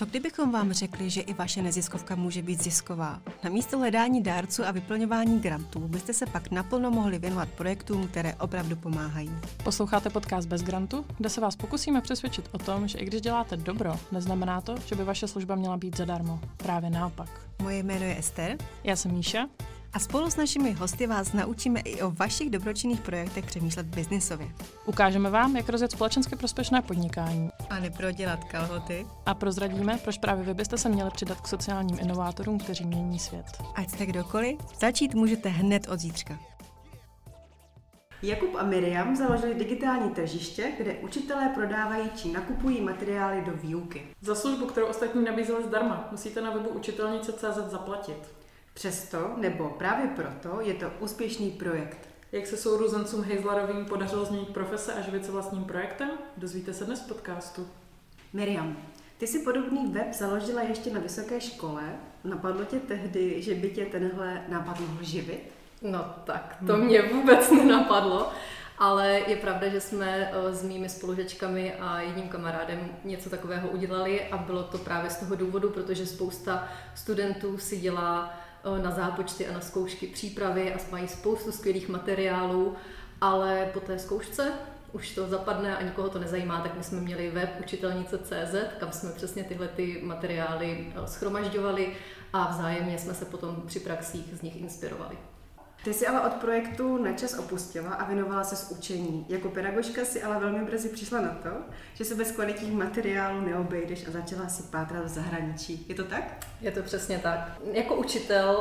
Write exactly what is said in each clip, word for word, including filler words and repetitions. Co kdybychom vám řekli, že i vaše neziskovka může být zisková? Namísto hledání dárců a vyplňování grantů byste se pak naplno mohli věnovat projektům, které opravdu pomáhají. Posloucháte podcast Bez grantu, kde se vás pokusíme přesvědčit o tom, že i když děláte dobro, neznamená to, že by vaše služba měla být zadarmo. Právě naopak. Moje jméno je Ester. Já jsem Míša. A spolu s našimi hosty vás naučíme i o vašich dobročinných projektech přemýšlet biznisově. Ukážeme vám, jak rozjet společensky prospěšné podnikání. A neprodělat kalhoty. A prozradíme, proč právě vy byste se měli přidat k sociálním inovátorům, kteří mění svět. Ať jste kdokoliv, začít můžete hned od zítřka. Jakub a Miriam založili digitální tržiště, kde učitelé prodávají či nakupují materiály do výuky. Za službu, kterou ostatní nabízeli zdarma, musíte na webu učitelnice tečka cé zet zaplatit. Přesto, nebo právě proto, je to úspěšný projekt. Jak se sourozencům Hejzlarovým podařilo změnit profese a živit se vlastním projektem? Dozvíte se dnes v podcastu. Miriam, ty si podobný web založila ještě na vysoké škole. Napadlo tě tehdy, že by tě tenhle nápad mohl živit? No tak, to mě vůbec nenapadlo, ale je pravda, že jsme s mými spolužačkami a jedním kamarádem něco takového udělali a bylo to právě z toho důvodu, protože spousta studentů si dělá na zápočty a na zkoušky přípravy a mají spoustu skvělých materiálů, ale po té zkoušce už to zapadne a nikoho to nezajímá, tak my jsme měli web učitelnice tečka cé zet, kam jsme přesně tyhle ty materiály shromažďovali a vzájemně jsme se potom při praxích z nich inspirovali. Ty jsi ale od projektu načas opustila a věnovala se s učení. Jako pedagožka si ale velmi brzy přišla na to, že se bez kvalitních materiálů neobejdeš a začala si pátrat v zahraničí. Je to tak? Je to přesně tak. Jako učitel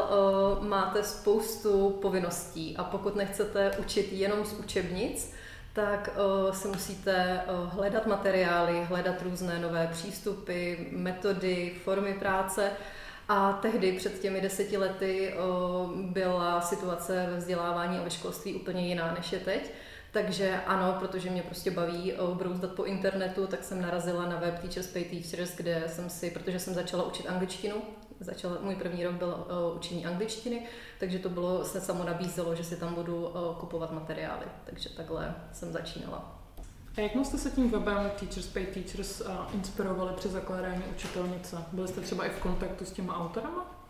uh, máte spoustu povinností a pokud nechcete učit jenom z učebnic, tak uh, si musíte uh, hledat materiály, hledat různé nové přístupy, metody, formy práce. A tehdy před těmi deseti lety byla situace ve vzdělávání a ve školství úplně jiná, než je teď. Takže ano, protože mě prostě baví brouzdat po internetu, tak jsem narazila na web Teachers Pay Teachers, kde jsem si, protože jsem začala učit angličtinu, začala, můj první rok byl učení angličtiny, takže to bylo, se samo nabízelo, že si tam budu kupovat materiály. Takže takhle jsem začínala. A jak jste se tím webem Teachers Pay Teachers inspirovali při zakládání učitelnice? Byli jste třeba i v kontaktu s těma autorama?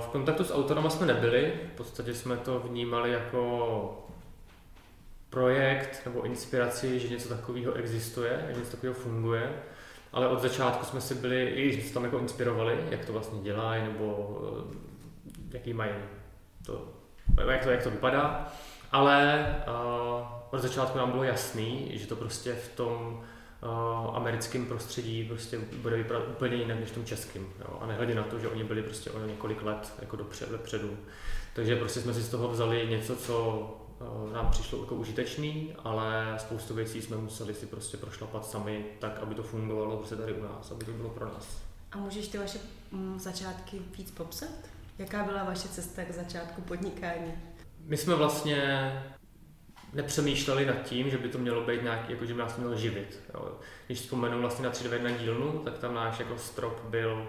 V kontaktu s autorama jsme nebyli. V podstatě jsme to vnímali jako projekt nebo inspiraci, že něco takového existuje, že něco takového funguje. Ale od začátku jsme si byli, i když jsme se tam jako inspirovali, jak to vlastně dělají nebo jaký mají to, jak to, jak to vypadá. Ale od začátku nám bylo jasný, že to prostě v tom uh, americkém prostředí prostě bude vypadat úplně jinak než v tom českém. Jo? A nehledě na to, že oni byli prostě o několik let jako dopředu. Takže prostě jsme si z toho vzali něco, co uh, nám přišlo jako užitečný, ale spoustu věcí jsme museli si prostě prošlapat sami tak, aby to fungovalo prostě tady u nás, aby to bylo pro nás. A můžeš ty vaše mm, začátky víc popsat? Jaká byla vaše cesta k začátku podnikání? My jsme vlastně nepřemýšleli nad tím, že by to mělo být nějaký, jako že by nás mělo živit. Jo. Když vzpomenu vlastně na tři sta dvacet jedna dílnu, tak tam náš jako strop byl,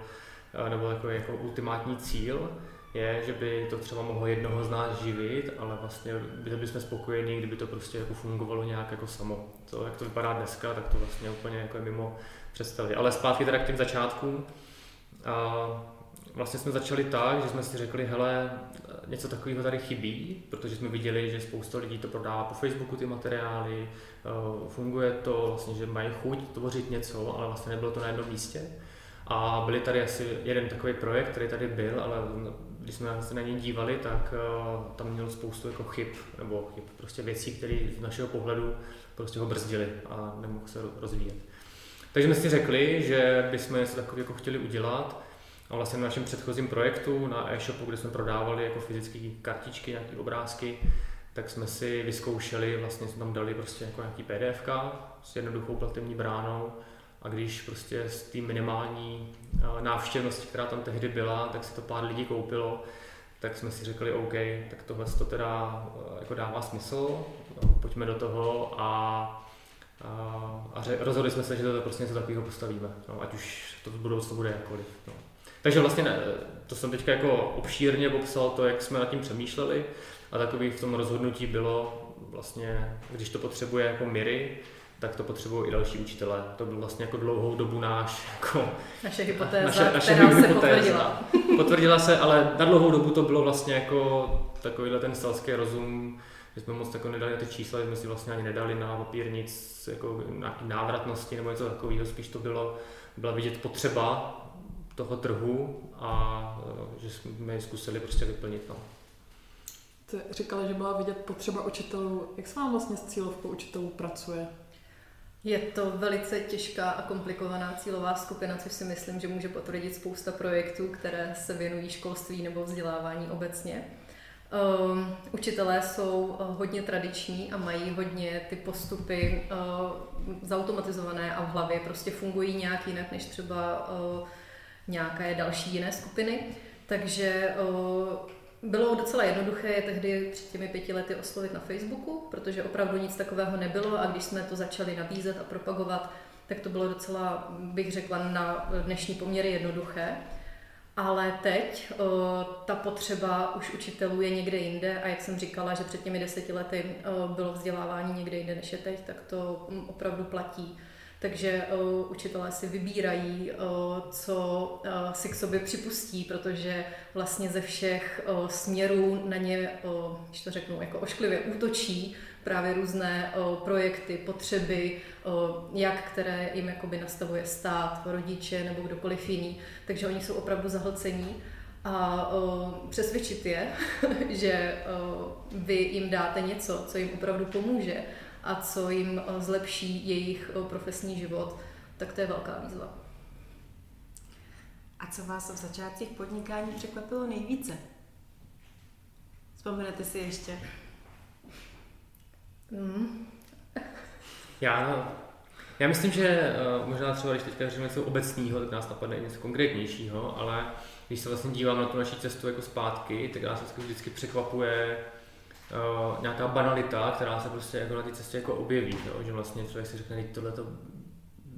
nebo takový jako ultimátní cíl je, že by to třeba mohlo jednoho z nás živit, ale vlastně byli jsme spokojení, kdyby to prostě jako fungovalo nějak jako samo. To, jak to vypadá dneska, tak to vlastně úplně jako mimo představy. Ale zpátky teda k těm začátkům. A vlastně jsme začali tak, že jsme si řekli, hele, něco takového tady chybí, protože jsme viděli, že spousta lidí to prodává po Facebooku ty materiály, funguje to, vlastně, že mají chuť tvořit něco, ale vlastně nebylo to na jednom místě. A byl tady asi jeden takový projekt, který tady byl, ale když jsme se na něj dívali, tak tam měl spoustu jako chyb, nebo chyb, prostě věcí, které z našeho pohledu prostě ho brzdily a nemohl se rozvíjet. Takže jsme si řekli, že bychom něco takového jako chtěli udělat. A vlastně na našem předchozím projektu na e-shopu, kde jsme prodávali jako fyzické kartičky, nějaké obrázky, tak jsme si vyzkoušeli, vlastně jsme tam dali prostě jako nějaký pé dé efka s jednoduchou platební bránou a když prostě s té minimální návštěvností, která tam tehdy byla, tak se to pár lidí koupilo, tak jsme si řekli OK, tak tohle to teda jako dává smysl, pojďme do toho a a rozhodli jsme se, že to prostě něco takového postavíme, no, ať už to v budoucnu bude jakkoliv. No. Takže vlastně ne, to jsem teďka jako obšírně popsal to, jak jsme nad tím přemýšleli a takový v tom rozhodnutí bylo vlastně, když to potřebuje jako Miri, tak to potřebují i další učitelé. To byl vlastně jako dlouhou dobu náš, jako naše hypotéza, naše, naše která se potvrdila. Potvrdila se, ale na dlouhou dobu to bylo vlastně jako takovýhle ten selský rozum, že jsme moc jako nedali na ty čísla, že jsme si vlastně ani nedali na papír nic, jako nějaký návratnosti nebo něco takového, spíš to bylo, byla vidět potřeba toho trhu a že jsme ji zkusili prostě vyplnit. No. Ty říkala, že byla vidět potřeba učitelů. Jak se vám vlastně s cílovkou učitelů pracuje? Je to velice těžká a komplikovaná cílová skupina, což si myslím, že může potvrdit spousta projektů, které se věnují školství nebo vzdělávání obecně. Um, učitelé jsou hodně tradiční a mají hodně ty postupy uh, zautomatizované a v hlavě prostě fungují nějak jinak než třeba uh, nějaké další jiné skupiny. Takže uh, bylo docela jednoduché je tehdy před těmi pěti lety oslovit na Facebooku, protože opravdu nic takového nebylo a když jsme to začali nabízet a propagovat, tak to bylo docela, bych řekla, na dnešní poměry jednoduché. Ale teď o, ta potřeba už učitelů je někde jinde a jak jsem říkala, že před těmi deseti lety o, bylo vzdělávání někde jinde než je teď, tak to opravdu platí. Takže o, učitelé si vybírají, o, co o, si k sobě připustí, protože vlastně ze všech o, směrů na ně, o, když to řeknu, jako ošklivě útočí právě různé o, projekty, potřeby, o, jak které jim jakoby nastavuje stát, rodiče nebo kdokoliv jiný. Takže oni jsou opravdu zahlcení a o, přesvědčit je, že o, vy jim dáte něco, co jim opravdu pomůže a co jim o, zlepší jejich o, profesní život, tak to je velká výzva. A co vás v začátcích podnikání překvapilo nejvíce? Vzpomenete si ještě? Mm. já, já myslím, že uh, možná třeba, když teďka říkáme něco obecného, tak nás napadne i něco konkrétnějšího, ale když se vlastně dívám na tu naši cestu jako zpátky, tak nás vždycky překvapuje uh, nějaká banalita, která se prostě jako na té cestě jako objeví, jo? Že vlastně člověk si řekne, tohle to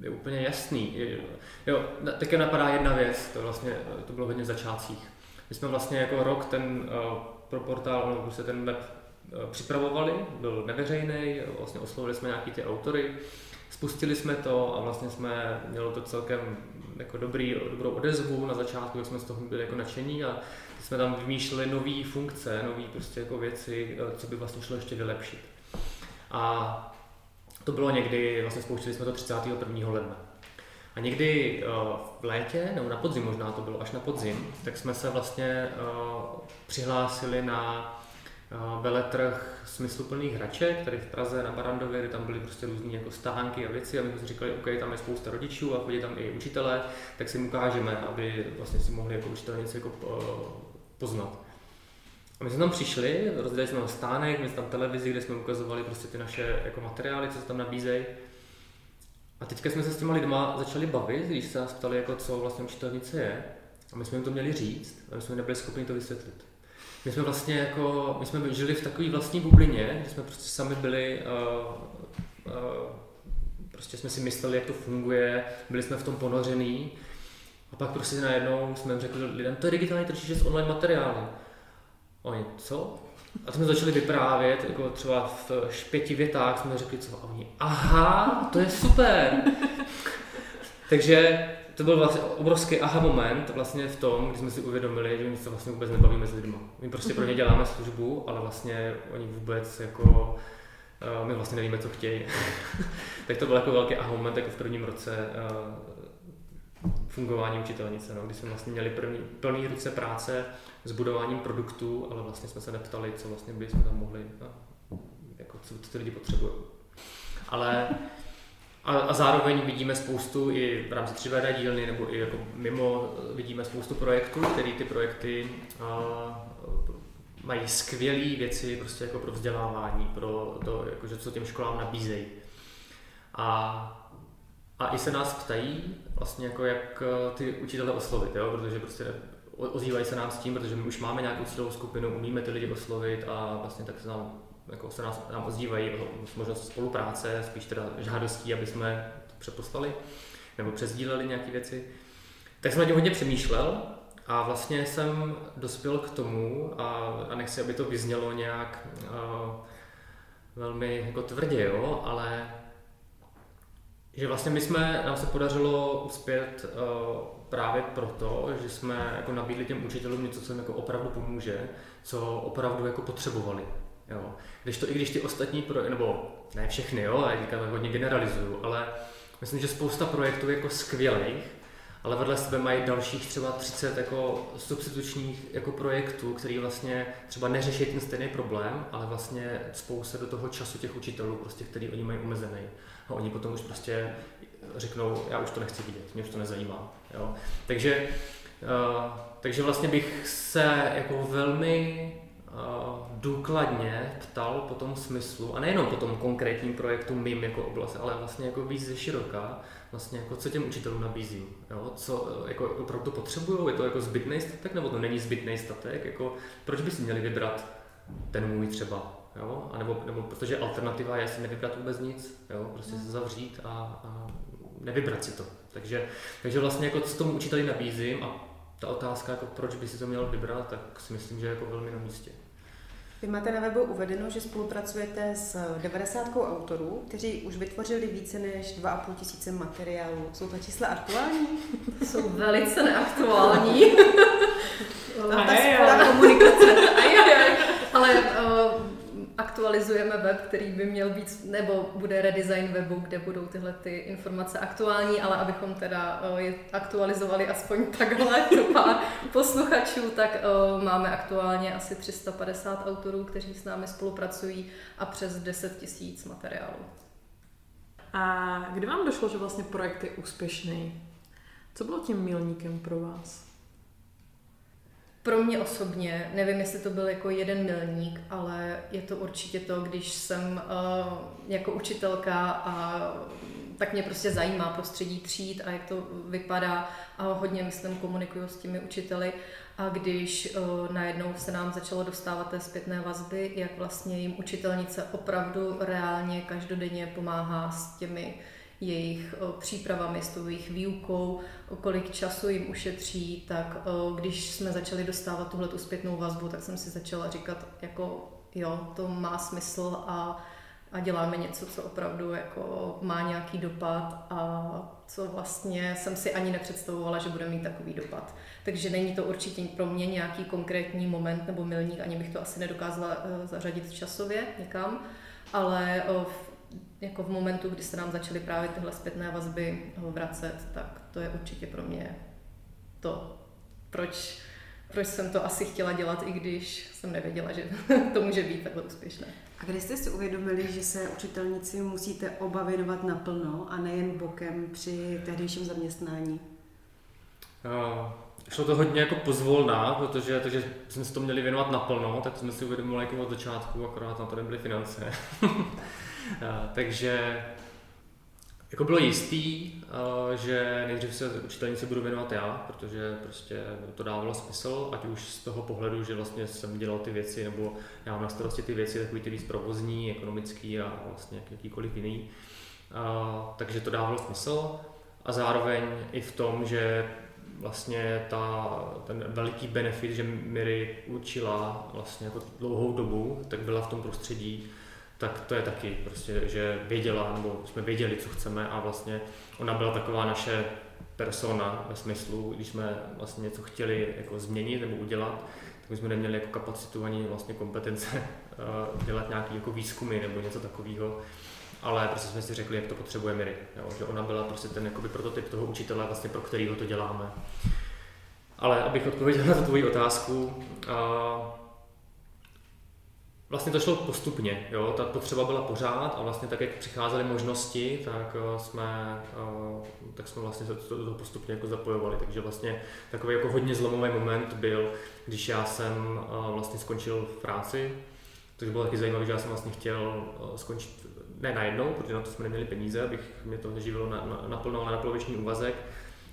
je úplně jasný. Je, jo, také napadá jedna věc, to vlastně to bylo hodně v začátcích. My jsme vlastně jako rok ten uh, pro portál, no, prostě ten web připravovali, byl neveřejný, vlastně oslovili jsme nějaký ty autory, spustili jsme to a vlastně jsme mělo to celkem jako dobrý, dobrou odezvu na začátku, jak jsme z toho byli jako nadšení a jsme tam vymýšleli nové funkce, nové prostě jako věci, co by vlastně šlo ještě vylepšit. A to bylo někdy, vlastně spouštili jsme to třicátého prvního ledna. A někdy v létě, nebo na podzim možná to bylo, až na podzim, tak jsme se vlastně přihlásili na veletrh smysluplných hraček, tady v Praze na Barandově, kde tam byly prostě různý jako stánky a věci a my jsme si říkali, OK, tam je spousta rodičů a chodí tam i učitelé, tak si jim ukážeme, aby vlastně si mohli jako učitelnici jako poznat. A my jsme tam přišli, rozdělali jsme stánek, měli jsme tam televizi, kde jsme ukazovali prostě ty naše jako materiály, co se tam nabízejí. A teďka jsme se s těma lidma začali bavit, když se nás ptali, jako co vlastně učitelnice je, a my jsme jim to měli říct, a my jsme nebyli schopni to vysvětlit. My jsme vlastně jako, my jsme žili v takové vlastní bublině, že jsme prostě sami byli, uh, uh, prostě jsme si mysleli, jak to funguje, byli jsme v tom ponořený a pak prostě najednou jsme řekli lidem, to je digitální tržiště s online materiály. Oni, co? A jsme začali vyprávět, jako třeba v pěti větách jsme řekli, co? A oni, aha, to je super! Takže to byl vlastně obrovský aha moment vlastně v tom, kdy jsme si uvědomili, že my se vlastně vůbec nebavíme s lidmi. My prostě pro ně děláme službu, ale vlastně oni vůbec jako, my vlastně nevíme, co chtějí. Tak to byl jako velký aha moment jako v prvním roce fungování učitelnice, no, kdy jsme vlastně měli první, plný ruce práce s budováním produktů, ale vlastně jsme se neptali, co vlastně by jsme tam mohli, no, jako co ty lidi potřebují. Ale a zároveň vidíme spoustu i v rámci tři dvacet jedna dílny nebo i jako mimo vidíme spoustu projektů, které ty projekty a, mají skvělé věci prostě jako pro vzdělávání, pro to, jakože, co těm školám nabízejí. A, a i se nás ptají, vlastně jako jak ty učitele oslovit, jo? Protože prostě ozývají se nám s tím, protože my už máme nějakou cílovou skupinu, umíme ty lidi oslovit a vlastně tak se nám jako se nás, nám ozdívají možnost spolupráce, spíš teda žádostí, aby jsme to přeposlali nebo přesdíleli nějaké věci. Tak jsem na něm hodně přemýšlel a vlastně jsem dospěl k tomu a, a nechci, aby to vyznělo nějak uh, velmi jako tvrdě, jo, ale že vlastně my jsme, nám se podařilo uspět uh, právě proto, že jsme jako nabídli těm učitelům něco, co jim jako opravdu pomůže, co opravdu jako potřebovali. Jo. Když to, i když ty ostatní, pro, nebo ne všechny, jo, já říkám, hodně generalizuju, ale myslím, že spousta projektů je jako skvělých, ale vedle sebe mají dalších třeba třicet jako substitučních jako projektů, který vlastně třeba neřeší ten stejný problém, ale vlastně spou se do toho času těch učitelů, prostě, který oni mají omezený. A oni potom už prostě řeknou, já už to nechci vidět, mě už to nezajímá. Jo? Takže, uh, takže vlastně bych se jako velmi uh, důkladně ptal po tom smyslu, a nejenom po tom konkrétním projektu mým jako oblast, ale vlastně jako víc ze široka, vlastně jako co těm učitelům nabízí, jo? Co jako opravdu potřebují, je to jako zbytný statek, nebo to není zbytný statek, jako proč by si měli vybrat ten můj třeba, jo? A nebo, nebo protože alternativa je si nevybrat vůbec nic, jo? Prostě se zavřít a, a nevybrat si to, takže, takže vlastně jako co tomu učiteli nabízím a ta otázka, jako proč by si to měl vybrat, tak si myslím, že je jako velmi na místě. Vy máte na webu uvedeno, že spolupracujete s devadesát autorů, kteří už vytvořili více než dva a půl tisíce materiálů. Jsou ta čísla aktuální? Jsou velice neaktuální. A ta spolá komunikace. Ale uh, aktualizujeme web, který by měl být, nebo bude redesign webu, kde budou tyhle ty informace aktuální, ale abychom teda uh, je aktualizovali aspoň takhle pro pár posluchačů, tak uh, máme aktuálně asi tři sta padesát autorů, kteří s námi spolupracují a přes deset tisíc materiálů. A kdy vám došlo, že vlastně projekt je úspěšný? Co bylo tím milníkem pro vás? Pro mě osobně, nevím, jestli to byl jako jeden milník, ale je to určitě to, když jsem uh, jako učitelka a tak mě prostě zajímá prostředí tříd a jak to vypadá a hodně, myslím, komunikuju s těmi učiteli a když uh, najednou se nám začalo dostávat té zpětné vazby, jak vlastně jim učitelnice opravdu reálně každodenně pomáhá s těmi jejich přípravami, s tou jejich výukou, kolik času jim ušetří, tak když jsme začali dostávat tuhletu zpětnou vazbu, tak jsem si začala říkat, jako jo, to má smysl a, a děláme něco, co opravdu jako má nějaký dopad a co vlastně jsem si ani nepředstavovala, že bude mít takový dopad. Takže není to určitě pro mě nějaký konkrétní moment nebo milník, ani bych to asi nedokázala zařadit časově někam, ale v jako v momentu, kdy se nám začaly právě tyhle zpětné vazby vracet, tak to je určitě pro mě to, proč, proč jsem to asi chtěla dělat, i když jsem nevěděla, že to může být takhle úspěšné. A když jste si uvědomili, že se učitelnici musíte oba věnovat naplno a nejen bokem při tehdejším zaměstnání? Uh, šlo to hodně jako pozvolna, protože takže jsme si to měli věnovat naplno, tak jsme si uvědomili jako od začátku, akorát na to nebyly finance. A, takže jako bylo jistý, a, že nejdřív se učitelnici budu věnovat já, protože prostě to dávalo smysl, ať už z toho pohledu, že vlastně jsem dělal ty věci, nebo já mám na starosti ty věci, takový ty víc provozní, ekonomický a vlastně jakýkoliv jiný. A, takže to dávalo smysl a zároveň i v tom, že vlastně ta, ten veliký benefit, že Miri učila vlastně jako dlouhou dobu, tak byla v tom prostředí, tak to je taky prostě, že věděla, nebo jsme věděli, co chceme a vlastně ona byla taková naše persona ve smyslu, když jsme vlastně něco chtěli jako změnit nebo udělat, tak jsme neměli jako kapacitu ani vlastně kompetence dělat nějaký jako výzkumy nebo něco takového, ale prostě jsme si řekli, jak to potřebuje Miri, jo? Že ona byla prostě ten jakoby prototyp toho učitele, vlastně pro kterého to děláme. Ale abych odpověděl na tvoji otázku, vlastně to šlo postupně, jo? Ta potřeba byla pořád a vlastně tak, jak přicházely možnosti, tak jsme, tak jsme vlastně to postupně jako zapojovali. Takže vlastně takový jako hodně zlomový moment byl, když já jsem vlastně skončil v práci, což bylo taky zajímavé, že já jsem vlastně chtěl skončit ne najednou, protože na to jsme neměli peníze, abych mě to neživilo naplno, na, na, na poloviční úvazek.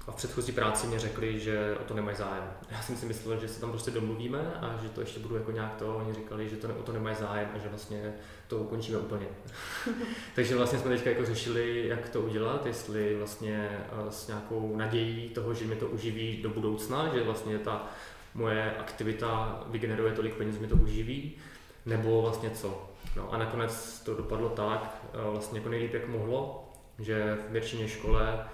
A v předchozí práci mě řekli, že o to nemají zájem. Já jsem si myslel, že se tam prostě domluvíme a že to ještě budu jako nějak to, oni říkali, že to ne, o to nemají zájem a že vlastně to ukončíme úplně. Takže vlastně jsme teďka jako řešili, jak to udělat, jestli vlastně s nějakou nadějí toho, že mě to uživí do budoucna, že vlastně ta moje aktivita vygeneruje tolik peněz, mě to uživí, nebo vlastně co. No a nakonec to dopadlo tak, vlastně jako nejlíp jak mohlo. že v většině škole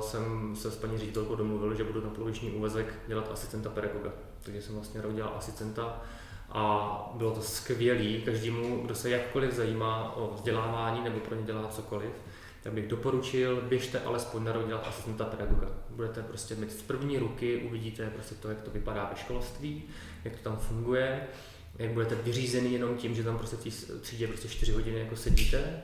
jsem se s paní ředitelkou domluvil, že budu na poloviční úvazek dělat asistenta pedagoga. Takže jsem vlastně rok dělal asistenta a bylo to skvělý. Každému, kdo se jakkoliv zajímá o vzdělávání nebo pro ně dělá cokoliv, tak bych doporučil, běžte alespoň na rok dělat asistenta pedagoga. Budete prostě mít z první ruky, uvidíte prostě to, jak to vypadá ve školství, jak to tam funguje, jak budete vyřízený jenom tím, že tam prostě v třídě prostě čtyři hodiny jako sedíte.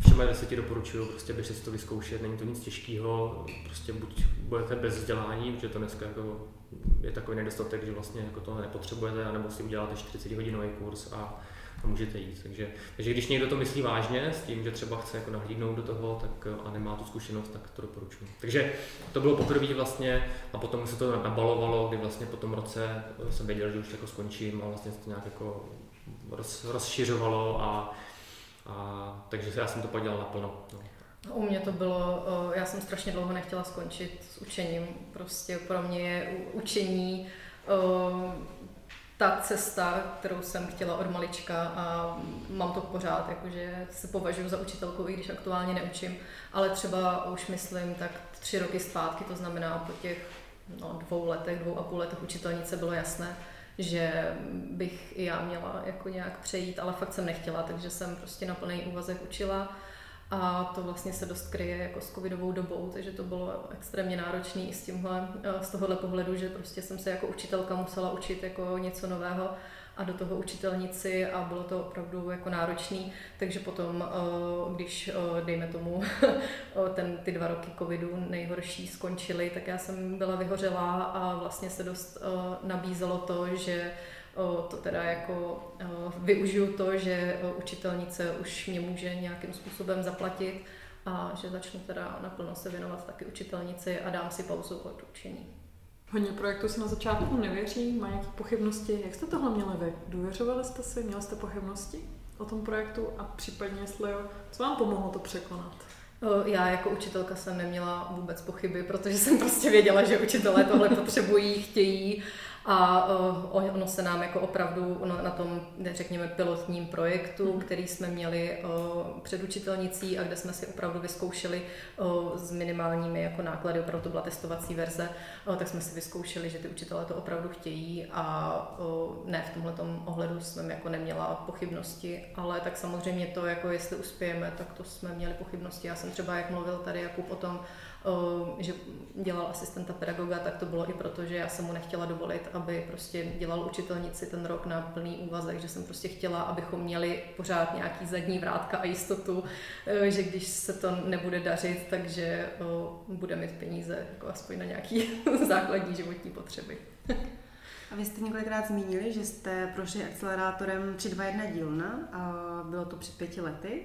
Všem deseti doporučuju, prostě běžte si to vyzkoušet, není to nic těžkého, prostě buď budete bez vzdělání, protože to dneska jako je takový nedostatek, že vlastně jako to nepotřebujete, anebo si uděláte čtyřicetihodinový kurz a a můžete jít. Takže, takže když někdo to myslí vážně s tím, že třeba chce jako nahlídnout do toho tak, a nemá tu zkušenost, tak to doporučuji. Takže to bylo poprvé vlastně a potom se to nabalovalo, kdy vlastně po tom roce jsem věděl, že už jako skončím a vlastně se to nějak jako roz, rozšiřovalo a, a takže já jsem to pak dělal naplno. No. U mě to bylo, já jsem strašně dlouho nechtěla skončit s učením, prostě pro mě je učení ta cesta, kterou jsem chtěla od malička a mám to pořád, jakože se považuji za učitelku, i když aktuálně neučím, ale třeba už myslím tak tři roky zpátky, to znamená po těch no, dvou letech, dvou a půl letech učitelnice bylo jasné, že bych i já měla jako nějak přejít, ale fakt jsem nechtěla, takže jsem prostě na plný úvazek učila a to vlastně se dost kryje jako s covidovou dobou, takže to bylo extrémně náročné i s tímhle, z tohohle pohledu, že prostě jsem se jako učitelka musela učit jako něco nového a do toho učitelnici a bylo to opravdu jako náročné, takže potom, když dejme tomu ten, ty dva roky covidu nejhorší skončily, tak já jsem byla vyhořelá a vlastně se dost nabízelo to, že to teda jako využiju to, že učitelnice už mě může nějakým způsobem zaplatit a že začnu teda naplno se věnovat taky učitelnici a dám si pauzu od učení. Hodně projektů se na začátku nevěří, má nějaké pochybnosti. Jak jste tohle měli vy? Důvěřovali jste si? Měli jste pochybnosti o tom projektu a případně, jestli jo, co vám pomohlo to překonat? Já jako učitelka jsem neměla vůbec pochyby, protože jsem prostě věděla, že učitelé tohle potřebují, chtějí a ono se nám jako opravdu na tom, řekněme, pilotním projektu, který jsme měli před učitelnicí a kde jsme si opravdu vyzkoušeli s minimálními jako náklady, opravdu to byla testovací verze, tak jsme si vyzkoušeli, že ty učitelé to opravdu chtějí a ne, v tomhletom ohledu jsme jako neměla pochybnosti, ale tak samozřejmě to, jako jestli uspějeme, tak to jsme měli pochybnosti. Já jsem třeba, jak mluvil tady Jakub o tom, že dělal asistenta pedagoga, tak to bylo i proto, že já jsem mu nechtěla dovolit, aby prostě dělal učitelnici ten rok na plný úvazek, že jsem prostě chtěla, abychom měli pořád nějaký zadní vrátka a jistotu, že když se to nebude dařit, takže bude mít peníze jako aspoň na nějaké základní životní potřeby. A vy jste několikrát zmínili, že jste prošli akcelerátorem tři sta dvacet jedna dílna a bylo to před pěti lety.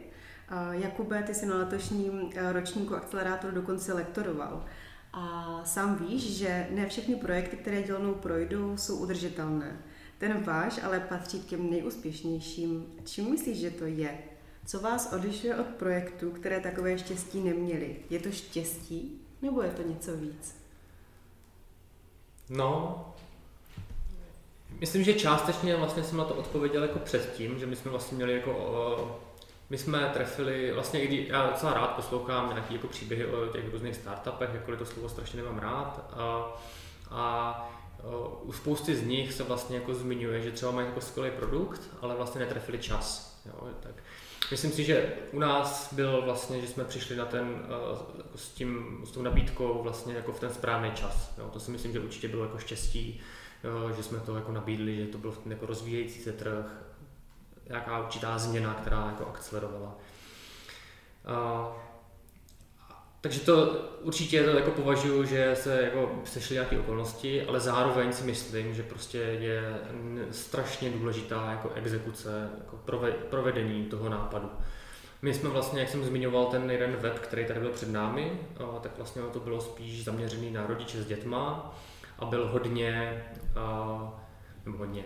Jakube, ty jsi na letošním ročníku akcelerátoru dokonce lektoroval. A sám víš, že ne všechny projekty, které dílnou projdou, jsou udržitelné. Ten váš ale patří k těm nejúspěšnějším. Čím myslíš, že to je? Co vás odlišuje od projektů, které takové štěstí neměly? Je to štěstí, nebo je to něco víc? No, myslím, že částečně vlastně jsem na to odpověděl jako předtím, že my jsme vlastně měli jako... Uh, My jsme trefili, vlastně i když já docela rád poslouchám nějaké jako příběhy o těch různých startupech, jakkoliv to slovo strašně nemám rád. A, a u spousty z nich se vlastně jako zmiňuje, že třeba mají jako skvělý produkt, ale vlastně netrefili čas. Jo, tak. Myslím si, že u nás byl vlastně, že jsme přišli na ten, s, tím, s tou nabídkou vlastně jako v ten správný čas. Jo, to si myslím, že určitě bylo jako štěstí, že jsme to jako nabídli, že to byl jako rozvíjející se trh. Nějaká určitá změna, která jako akcelerovala. Uh, takže to určitě to jako považuji, že se jako sešly nějaké okolnosti, ale zároveň si myslím, že prostě je strašně důležitá jako exekuce, jako prove, provedení toho nápadu. My jsme vlastně, jak jsem zmiňoval, ten jeden web, který tady byl před námi, uh, tak vlastně to bylo spíš zaměřený na rodiče s dětma a byl hodně, uh, nebo hodně,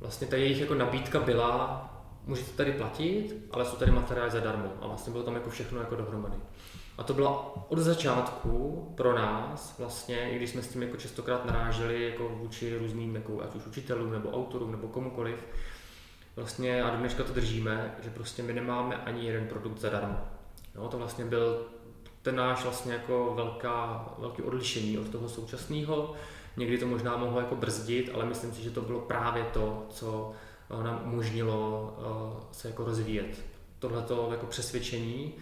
vlastně ta jejich jako nabídka byla, můžete tady platit, ale jsou tady materiály zadarmo a vlastně bylo tam jako všechno jako dohromady. A to byla od začátku pro nás vlastně, i když jsme s tím jako častokrát naráželi jako vůči různým jako ať už učitelům nebo autorům nebo komukoliv, vlastně a dneška to držíme, že prostě my nemáme ani jeden produkt zadarmo. No, to vlastně byl ten náš vlastně jako velká, velké odlišení od toho současného. Někdy to možná mohlo jako brzdit, ale myslím si, že to bylo právě to, co nám umožnilo se jako rozvíjet. Tohleto jako přesvědčení,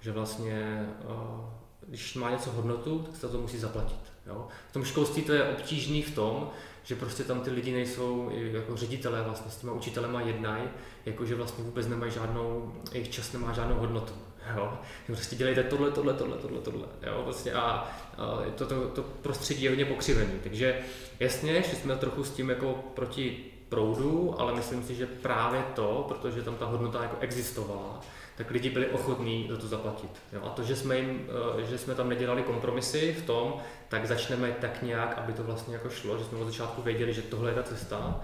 že vlastně když má něco hodnotu, tak se to musí zaplatit. Jo? V tom školství to je obtížný v tom, že prostě tam ty lidi nejsou, jako ředitelé vlastně s těma učitelema jednají, jakože vlastně vůbec nemají žádnou, jejich čas nemá žádnou hodnotu. Jo? Prostě dělejte tohle, tohle, tohle, tohle, tohle. Jo? Vlastně a, a to, to, to prostředí je hodně pokřivený. Takže jasně, že jsme trochu s tím jako proti proudu, ale myslím si, že právě to, protože tam ta hodnota jako existovala, tak lidi byli ochotní za to zaplatit. Jo? A to, že jsme, jim, že jsme tam nedělali kompromisy v tom, tak začneme tak nějak, aby to vlastně jako šlo, že jsme od začátku věděli, že tohle je ta cesta.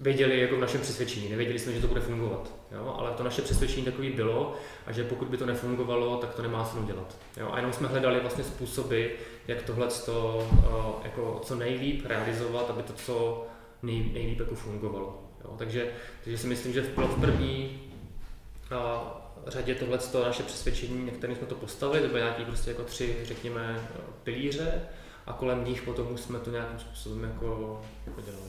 Věděli jako v našem přesvědčení, nevěděli jsme, že to bude fungovat. Jo? Ale to naše přesvědčení takový bylo a že pokud by to nefungovalo, tak to nemá cenu dělat. Jo? A jenom jsme hledali vlastně způsoby, jak tohleto jako co nejlíp realizovat, aby to co nej, nejlíp jako fungovalo. Jo? Takže, takže si myslím, že v první a řadě tohleto naše přesvědčení, na kterém jsme to postavili, to byly nějaký prostě jako tři, řekněme, pilíře a kolem nich potom jsme to nějakým způsobem jako dělali.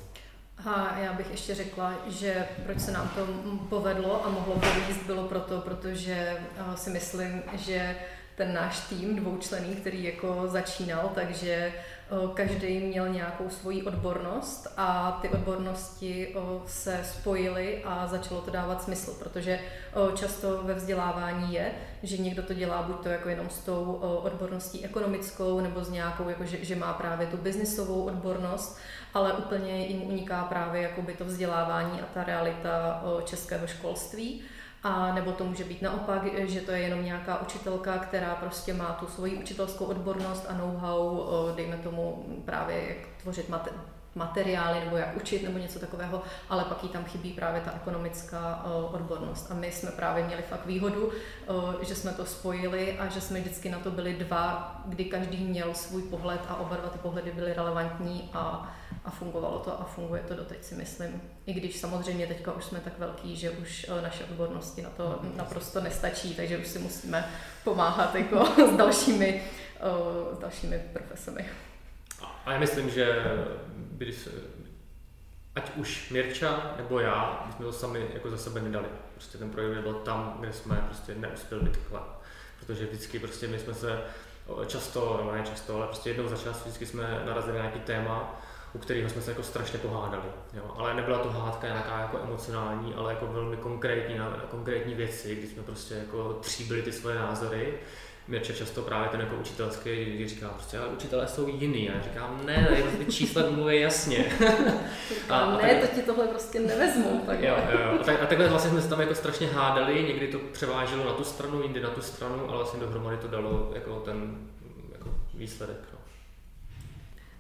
A já bych ještě řekla, že proč se nám to povedlo a mohlo povíst, bylo proto, protože si myslím, že ten náš tým dvoučlenný, který jako začínal, takže každý měl nějakou svoji odbornost a ty odbornosti se spojily a začalo to dávat smysl, protože často ve vzdělávání je, že někdo to dělá buď to jako jenom s tou odborností ekonomickou nebo s nějakou, jako že, že má právě tu biznisovou odbornost, ale úplně jim uniká právě jakoby to vzdělávání a ta realita českého školství. A nebo to může být naopak, že to je jenom nějaká učitelka, která prostě má tu svoji učitelskou odbornost a know-how, dejme tomu právě jak tvořit materiály nebo jak učit nebo něco takového, ale pak jí tam chybí právě ta ekonomická odbornost. A my jsme právě měli fakt výhodu, že jsme to spojili a že jsme vždycky na to byli dva, kdy každý měl svůj pohled a oba dva ty pohledy byly relevantní a, a fungovalo to a funguje to doteď, si myslím. I když samozřejmě teďka už jsme tak velký, že už naše odbornosti na to naprosto nestačí, takže už si musíme pomáhat jako s dalšími, s dalšími profesemi. A já myslím, že když, ať už Mirča nebo já, my jsme to sami jako za sebe nedali. Prostě ten projekt byl tam, kde jsme prostě neuspěli takhle. Protože vždycky prostě my jsme se často, nebo ne často, ale prostě jednou za čas vždycky jsme narazili na nějaký téma, u kterého jsme se jako strašně pohádali. Jo? Ale nebyla to hádka nějaká jako emocionální, ale jako velmi konkrétní, konkrétní věci, kdy jsme prostě jako tříbili ty svoje názory. Mirče často právě ten jako učitelský, kdy říká prostě, ale učitelé jsou jiný. A já říkám, ne, ty čísla mluví jasně. a, a ne, tak, to ti tohle prostě nevezmou. Tak jo, jo. A, tak, a takhle vlastně jsme se tam jako strašně hádali, někdy to převáželo na tu stranu, jindy na tu stranu, ale vlastně dohromady to dalo jako ten jako výsledek. No.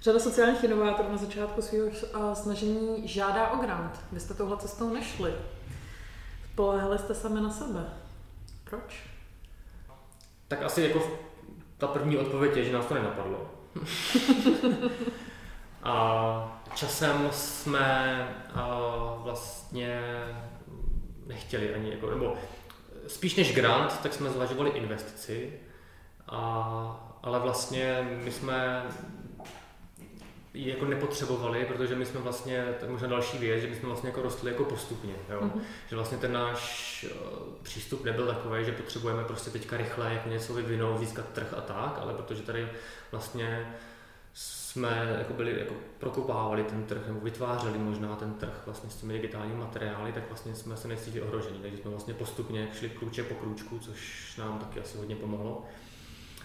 Řada sociálních inovátorů na začátku svého snažení žádá o grant. Vy jste touhle cestou nešli. Spoléhali jste sami na sebe. Proč? Tak asi jako ta první odpověď je, že nás to nenapadlo. A časem jsme vlastně nechtěli ani jako, nebo spíš než grant, tak jsme zvažovali investici, a, ale vlastně my jsme ji jako nepotřebovali, protože my jsme vlastně, to je možná další věc, že my jsme vlastně jako rostli jako postupně, jo? Mm-hmm. Že vlastně ten náš přístup nebyl takový, že potřebujeme prostě teďka rychle jako něco vyvinout, získat trh a tak, ale protože tady vlastně jsme jako byli, jako prokopávali ten trh, nebo vytvářeli možná ten trh vlastně s těmi digitálními materiály, tak vlastně jsme se necítili ohrožení, takže jsme vlastně postupně šli krůček po krůčku, což nám taky asi hodně pomohlo.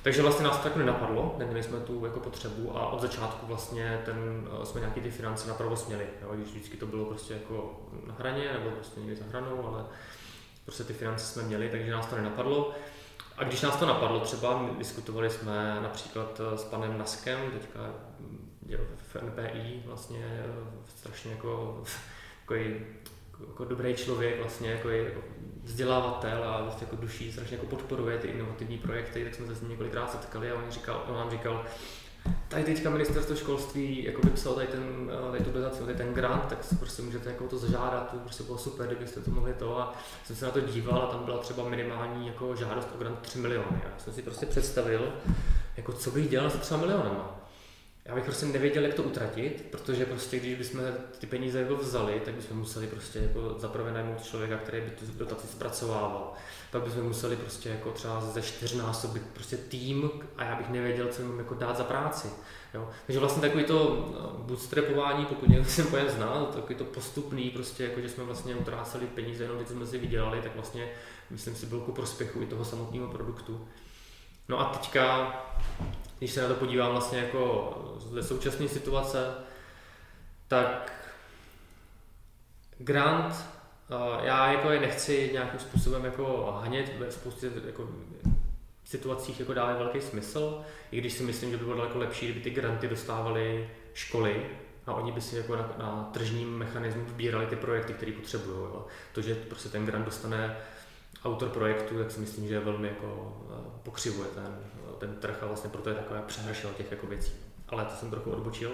Takže vlastně nás to tak nenapadlo, neměli jsme tu jako potřebu a od začátku vlastně ten, jsme nějaké ty finance napravo směli, jo? Když vždycky to bylo prostě jako na hraně nebo prostě někdy za hranou, ale prostě ty finance jsme měli, takže nás to nenapadlo. A když nás to napadlo, třeba diskutovali jsme například s panem Naskem, teďka jo, v N P I vlastně strašně jako, jako, jako dobrý člověk, vlastně jako, jako vzdělávatel a vlastně jako duší strašně jako podporuje ty inovativní projekty, tak jsme se s ním několikrát setkali a on, říkal, on nám říkal, Tady teďka ministerstvo školství jako by psalo tady, ten, tady tu dotaci, tady ten grant, tak prostě můžete jako to zažádat, to prostě bylo super, kdybyste to mohli to a jsem se na to díval a tam byla třeba minimální jako žádost o grant tři miliony. Já jsem si prostě představil, jako co bych dělal za třemi milionama. Já bych prostě nevěděl, jak to utratit, protože prostě když bychom ty peníze jako vzali, tak bychom museli prostě jako zaprvé najmout člověka, který by tu dotaci zpracovával. Pak bychom museli prostě jako třeba ze čtyřnásobit prostě tým a já bych nevěděl, co jim jako dát za práci. Jo? Takže vlastně takový to bootstrapování, pokud někdo jsem pojem znal, takový to postupný, prostě jako že jsme vlastně utráceli peníze, jenom když jsme si vydělali, tak vlastně myslím si byl ku prospěchu i toho samotného produktu. No a teďka, když se na to podívám vlastně jako ze současné situace, tak grant, já jako je nechci nějakým způsobem jako hanět, ve spoustě jako situacích jako dále velký smysl, i když si myslím, že by bylo daleko lepší, kdyby ty granty dostávaly školy a oni by si jako na, na tržním mechanismu vybírali ty projekty, které potřebují. To, že prostě ten grant dostane autor projektu, tak si myslím, že je velmi jako pokřivuje ten, ten trh a vlastně proto je takové přehršel těch jako věcí. Ale to jsem trochu odbočil.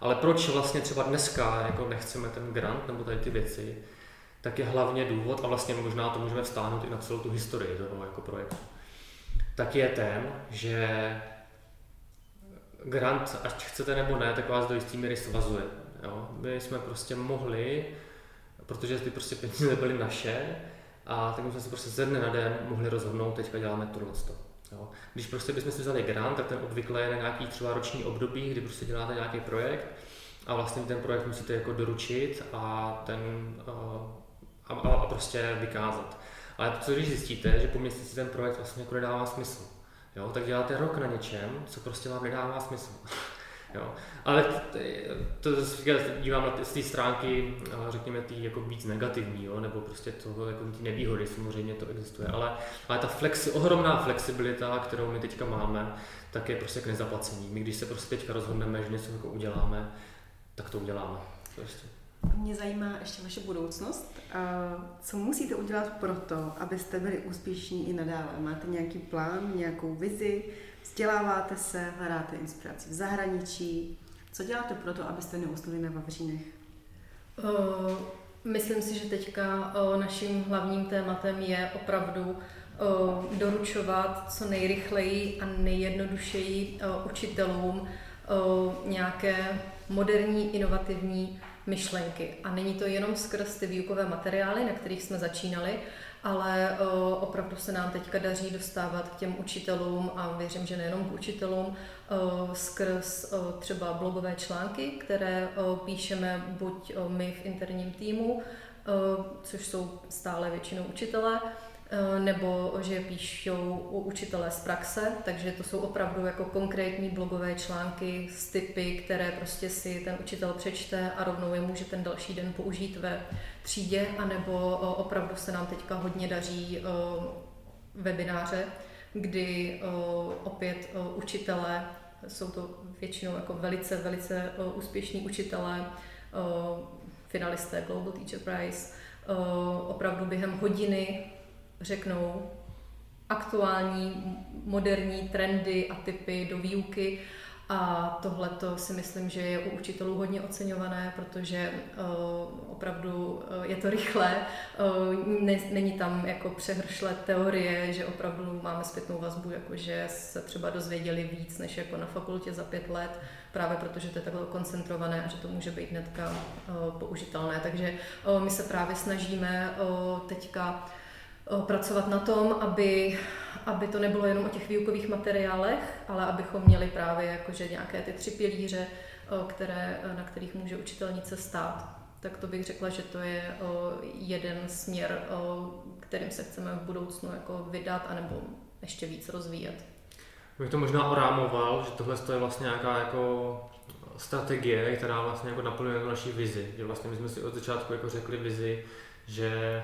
Ale proč vlastně třeba dneska jako nechceme ten grant nebo tady ty věci, tak je hlavně důvod, a vlastně možná to můžeme vztáhnout i na celou tu historii toho jako projektu, tak je ten, že grant, ať chcete nebo ne, tak vás do jistý míry svazuje. Jo? My jsme prostě mohli, protože ty prostě peníze nebyly naše, a tak jsme si prostě ze dne na den mohli rozhodnout, teďka děláme tohle. Jo. Když prostě bychom si vzali grant, tak ten obvykle je na nějaký třeba roční období, kdy prostě děláte nějaký projekt a vlastně ten projekt musíte jako doručit a, ten, a, a, a prostě vykázat. Ale to, když zjistíte, že po měsíci ten projekt vlastně jako nedává smysl, jo, tak děláte rok na něčem, co prostě vám nedává smysl. Jo. Ale to zase dívám na z té stránky, řekněme, tý jako víc negativní, jo? Nebo prostě toho, jako ty nevýhody, samozřejmě to existuje, ale, ale ta flexi, ohromná flexibilita, kterou my teďka máme, tak je prostě k nezaplacení. My když se prostě teďka rozhodneme, že něco jako uděláme, tak to uděláme. Prostě. Mě zajímá ještě vaše budoucnost. Co musíte udělat pro to, abyste byli úspěšní i nadále? Máte nějaký plán, nějakou vizi? Vzděláváte se, hledáte inspiraci v zahraničí? Co děláte pro to, abyste neusnuli na vavřínech? Uh, myslím si, že teďka uh, naším hlavním tématem je opravdu uh, doručovat co nejrychleji a nejjednodušeji uh, učitelům uh, nějaké moderní, inovativní myšlenky. A není to jenom skrz ty výukové materiály, na kterých jsme začínali, ale o, opravdu se nám teďka daří dostávat k těm učitelům a věřím, že nejenom k učitelům, o, skrz o, třeba blogové články, které o, píšeme buď o, my v interním týmu, o, což jsou stále většinou učitelé, o, nebo že píšou učitelé z praxe, takže to jsou opravdu jako konkrétní blogové články s tipy, které prostě si ten učitel přečte a rovnou je může ten další den použít ve třídě, anebo opravdu se nám teďka hodně daří webináře, kdy opět učitelé, jsou to většinou jako velice, velice úspěšní učitelé, finalisté Global Teacher Prize, opravdu během hodiny řeknou aktuální, moderní trendy a typy do výuky. A tohleto si myslím, že je u učitelů hodně oceňované, protože uh, opravdu uh, je to rychlé, uh, ne, není tam jako přehršle teorie, že opravdu máme zpětnou vazbu, jakože se třeba dozvěděli víc než jako na fakultě za pět let, právě protože to je takhle koncentrované a že to může být hnedka uh, použitelné. Takže uh, my se právě snažíme uh, teďka uh, pracovat na tom, aby aby to nebylo jenom o těch výukových materiálech, ale abychom měli právě jakože nějaké ty tři pilíře, které, na kterých může učitelnice stát. Tak to bych řekla, že to je jeden směr, kterým se chceme v budoucnu jako vydat anebo ještě víc rozvíjet. Bych to možná orámoval, že tohle je vlastně nějaká jako strategie, která vlastně jako naplňuje na naší vizi. Že vlastně my jsme si od začátku jako řekli vizi, že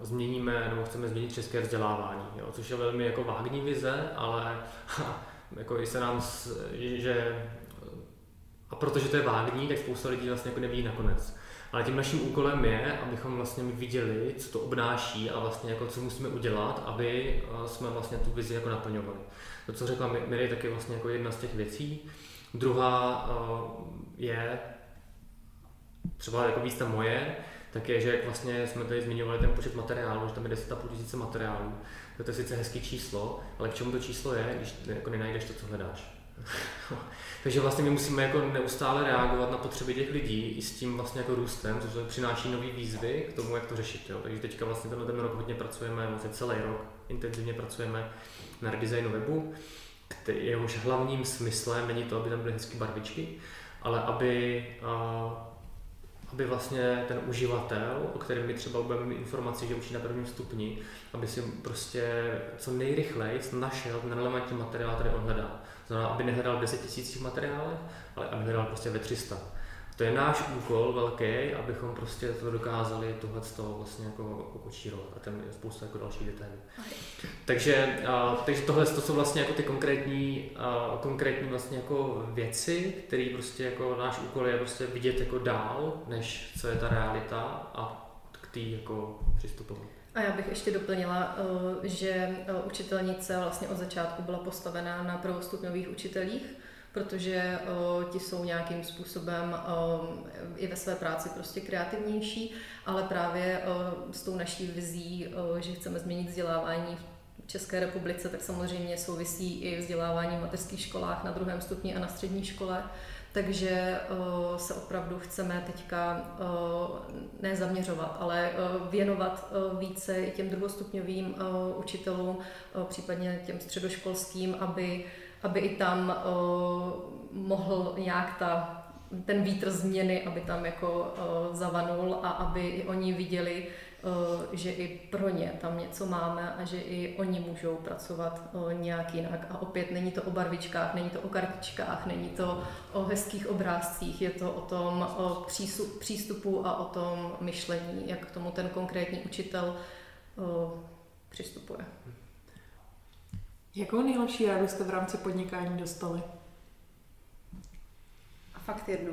změníme, nebo chceme změnit české vzdělávání, jo, což je velmi jako vágní vize, ale jako i se nám, že a protože to je vágní, tak spousta lidí vlastně jako neví nakonec. Ale tím naším úkolem je, abychom vlastně viděli, co to obnáší a vlastně jako co musíme udělat, aby jsme vlastně tu vizi jako naplňovali. To, co řekla Miri, tak je vlastně jako jedna z těch věcí. Druhá je třeba jako víc ta moje, tak je, že jak vlastně jsme tady zmiňovali ten počet materiálů, že tam je deset a půl tisíce materiálů. To je sice hezký číslo, ale k čemu to číslo je, když jako nenajdeš to, co hledáš. Takže vlastně my musíme jako neustále reagovat na potřeby těch lidí i s tím vlastně jako růstem, což přináší nové výzvy k tomu, jak to řešit. Jo. Takže teďka vlastně tenhle ten rok hodně pracujeme, vlastně celý rok intenzivně pracujeme na redesignu webu. Jehož hlavním smyslem není to, aby tam byly hezky barvičky, ale aby, a, aby vlastně ten uživatel, o kterém my třeba budeme mít informaci, že učí na prvním stupni, aby si prostě co nejrychleji našel ten relevantní materiál, který on hledá. Znamená, aby nehledal v deset tisících materiálech, ale aby hledal prostě ve tři sta. To je náš úkol velký, abychom prostě to dokázali tohle z toho vlastně jako okočírovat a tam je spousta jako dalších detailů. Takže, takže tohle jsou vlastně jako ty konkrétní, a, konkrétní vlastně jako věci, které prostě jako náš úkol je prostě vidět jako dál, než co je ta realita a k tý jako přistupovat. A já bych ještě doplnila, že učitelnice vlastně od začátku byla postavená na prvostupňových učitelích, protože o, ti jsou nějakým způsobem o, i ve své práci prostě kreativnější, ale právě o, s tou naší vizí, o, že chceme změnit vzdělávání v České republice, tak samozřejmě souvisí i vzdělávání v mateřských školách na druhém stupni a na střední škole. Takže o, se opravdu chceme teďka o, ne zaměřovat, ale o, věnovat o, více i těm druhostupňovým o, učitelům, o, případně těm středoškolským, aby aby i tam o, mohl nějak ta, ten vítr změny, aby tam jako o, zavanul a aby i oni viděli, o, že i pro ně tam něco máme a že i oni můžou pracovat o, nějak jinak. A opět není to o barvičkách, není to o kartičkách, není to o hezkých obrázcích, je to o tom o přístup, přístupu a o tom myšlení, jak k tomu ten konkrétní učitel o, přistupuje. Jakou nejlepší radu jste v rámci podnikání dostali? A fakt jednu.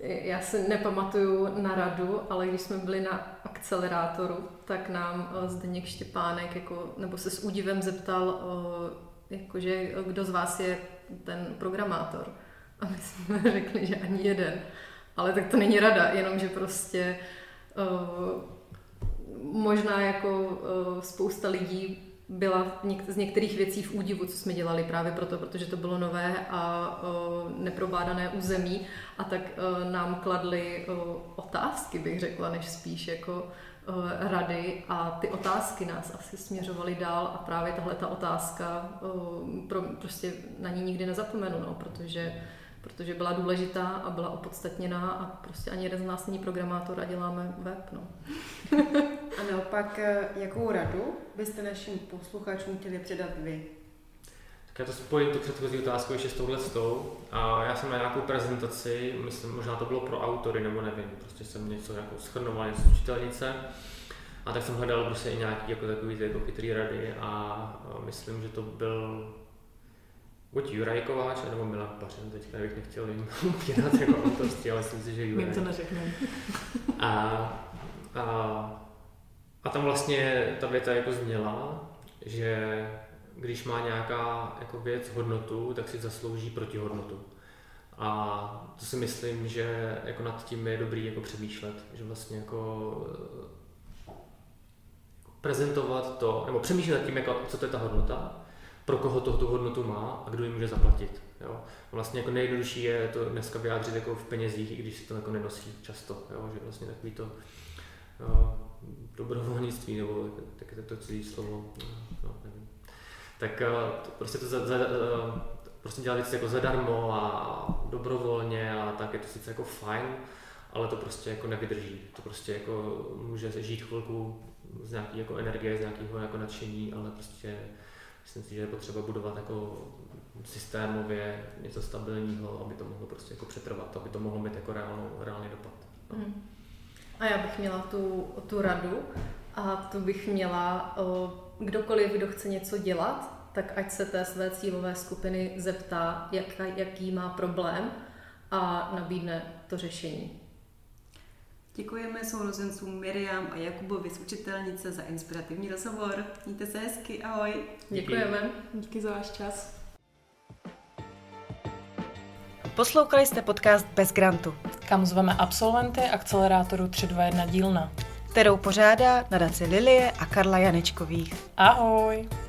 Já se nepamatuju na radu, ale když jsme byli na akcelerátoru, tak nám Zdeněk Štěpánek jako, nebo se s údivem zeptal, jakože, kdo z vás je ten programátor. A my jsme řekli, že ani jeden. Ale tak to není rada, jenomže prostě... Možná jako spousta lidí byla z některých věcí v údivu, co jsme dělali právě proto, protože to bylo nové a neprobádané území a tak nám kladly otázky, bych řekla, než spíš jako rady a ty otázky nás asi směřovaly dál a právě tahle ta otázka, prostě na ní nikdy nezapomenu, no, protože, protože byla důležitá a byla opodstatněná a prostě ani jeden z nás není programátor a děláme web, no. A naopak, jakou radu byste našim posluchačům chtěli předat vy? Tak já to spojím tu předchozí otázku ještě s touhletou. A já jsem na nějakou prezentaci, myslím, možná to bylo pro autory, nebo nevím, prostě jsem něco jako shrnoval z učitelnice. A tak jsem hledal prostě i nějaký jako takový jako chytrý rady a myslím, že to byl buď Juraj Kováč, nebo Milan Pařin, teďka bych nechtěl jim upírat jako autorství, ale myslím si, že Juraj. Mě to neřekneme. A... a A tam vlastně ta věta jako zněla, že když má nějaká jako věc hodnotu, tak si zaslouží protihodnotu. A to si myslím, že jako nad tím je dobrý jako přemýšlet, že vlastně jako prezentovat to, nebo přemýšlet nad tím, jako, co to je ta hodnota, pro koho to tu hodnotu má a kdo ji může zaplatit. Jo? Vlastně jako nejjednodušší je to dneska vyjádřit jako v penězích, i když si to jako nenosí často, jo? Že vlastně takový to... Jo, dobrovolnictví, nebo taky to celý slovo, no, nevím. Tak to, prostě to za, za, prostě dělat věci jako zadarmo a dobrovolně a tak je to sice jako fajn, ale to prostě jako nevydrží. To prostě jako může žít chvilku z nějaký jako energie, z nějakého jako nadšení, ale prostě myslím si, že je potřeba budovat jako systémově něco stabilního, aby to mohlo prostě jako přetrvat, aby to mohlo mít jako reálnou, reálný dopad. No. Mm. A já bych měla tu, tu radu a tu bych měla, kdokoliv, kdo chce něco dělat, tak ať se té své cílové skupiny zeptá, jak, jaký má problém a nabídne to řešení. Děkujeme sourozencům Miriam a Jakubovi z učitelnice za inspirativní rozhovor. Mějte se hezky, ahoj. Děkujeme. Díky za váš čas. Poslouchali jste podcast Bez grantu, kam zveme absolventy akcelerátoru tři dvacet jedna dílna, kterou pořádá nadace Lilie a Karla Janečkových. Ahoj!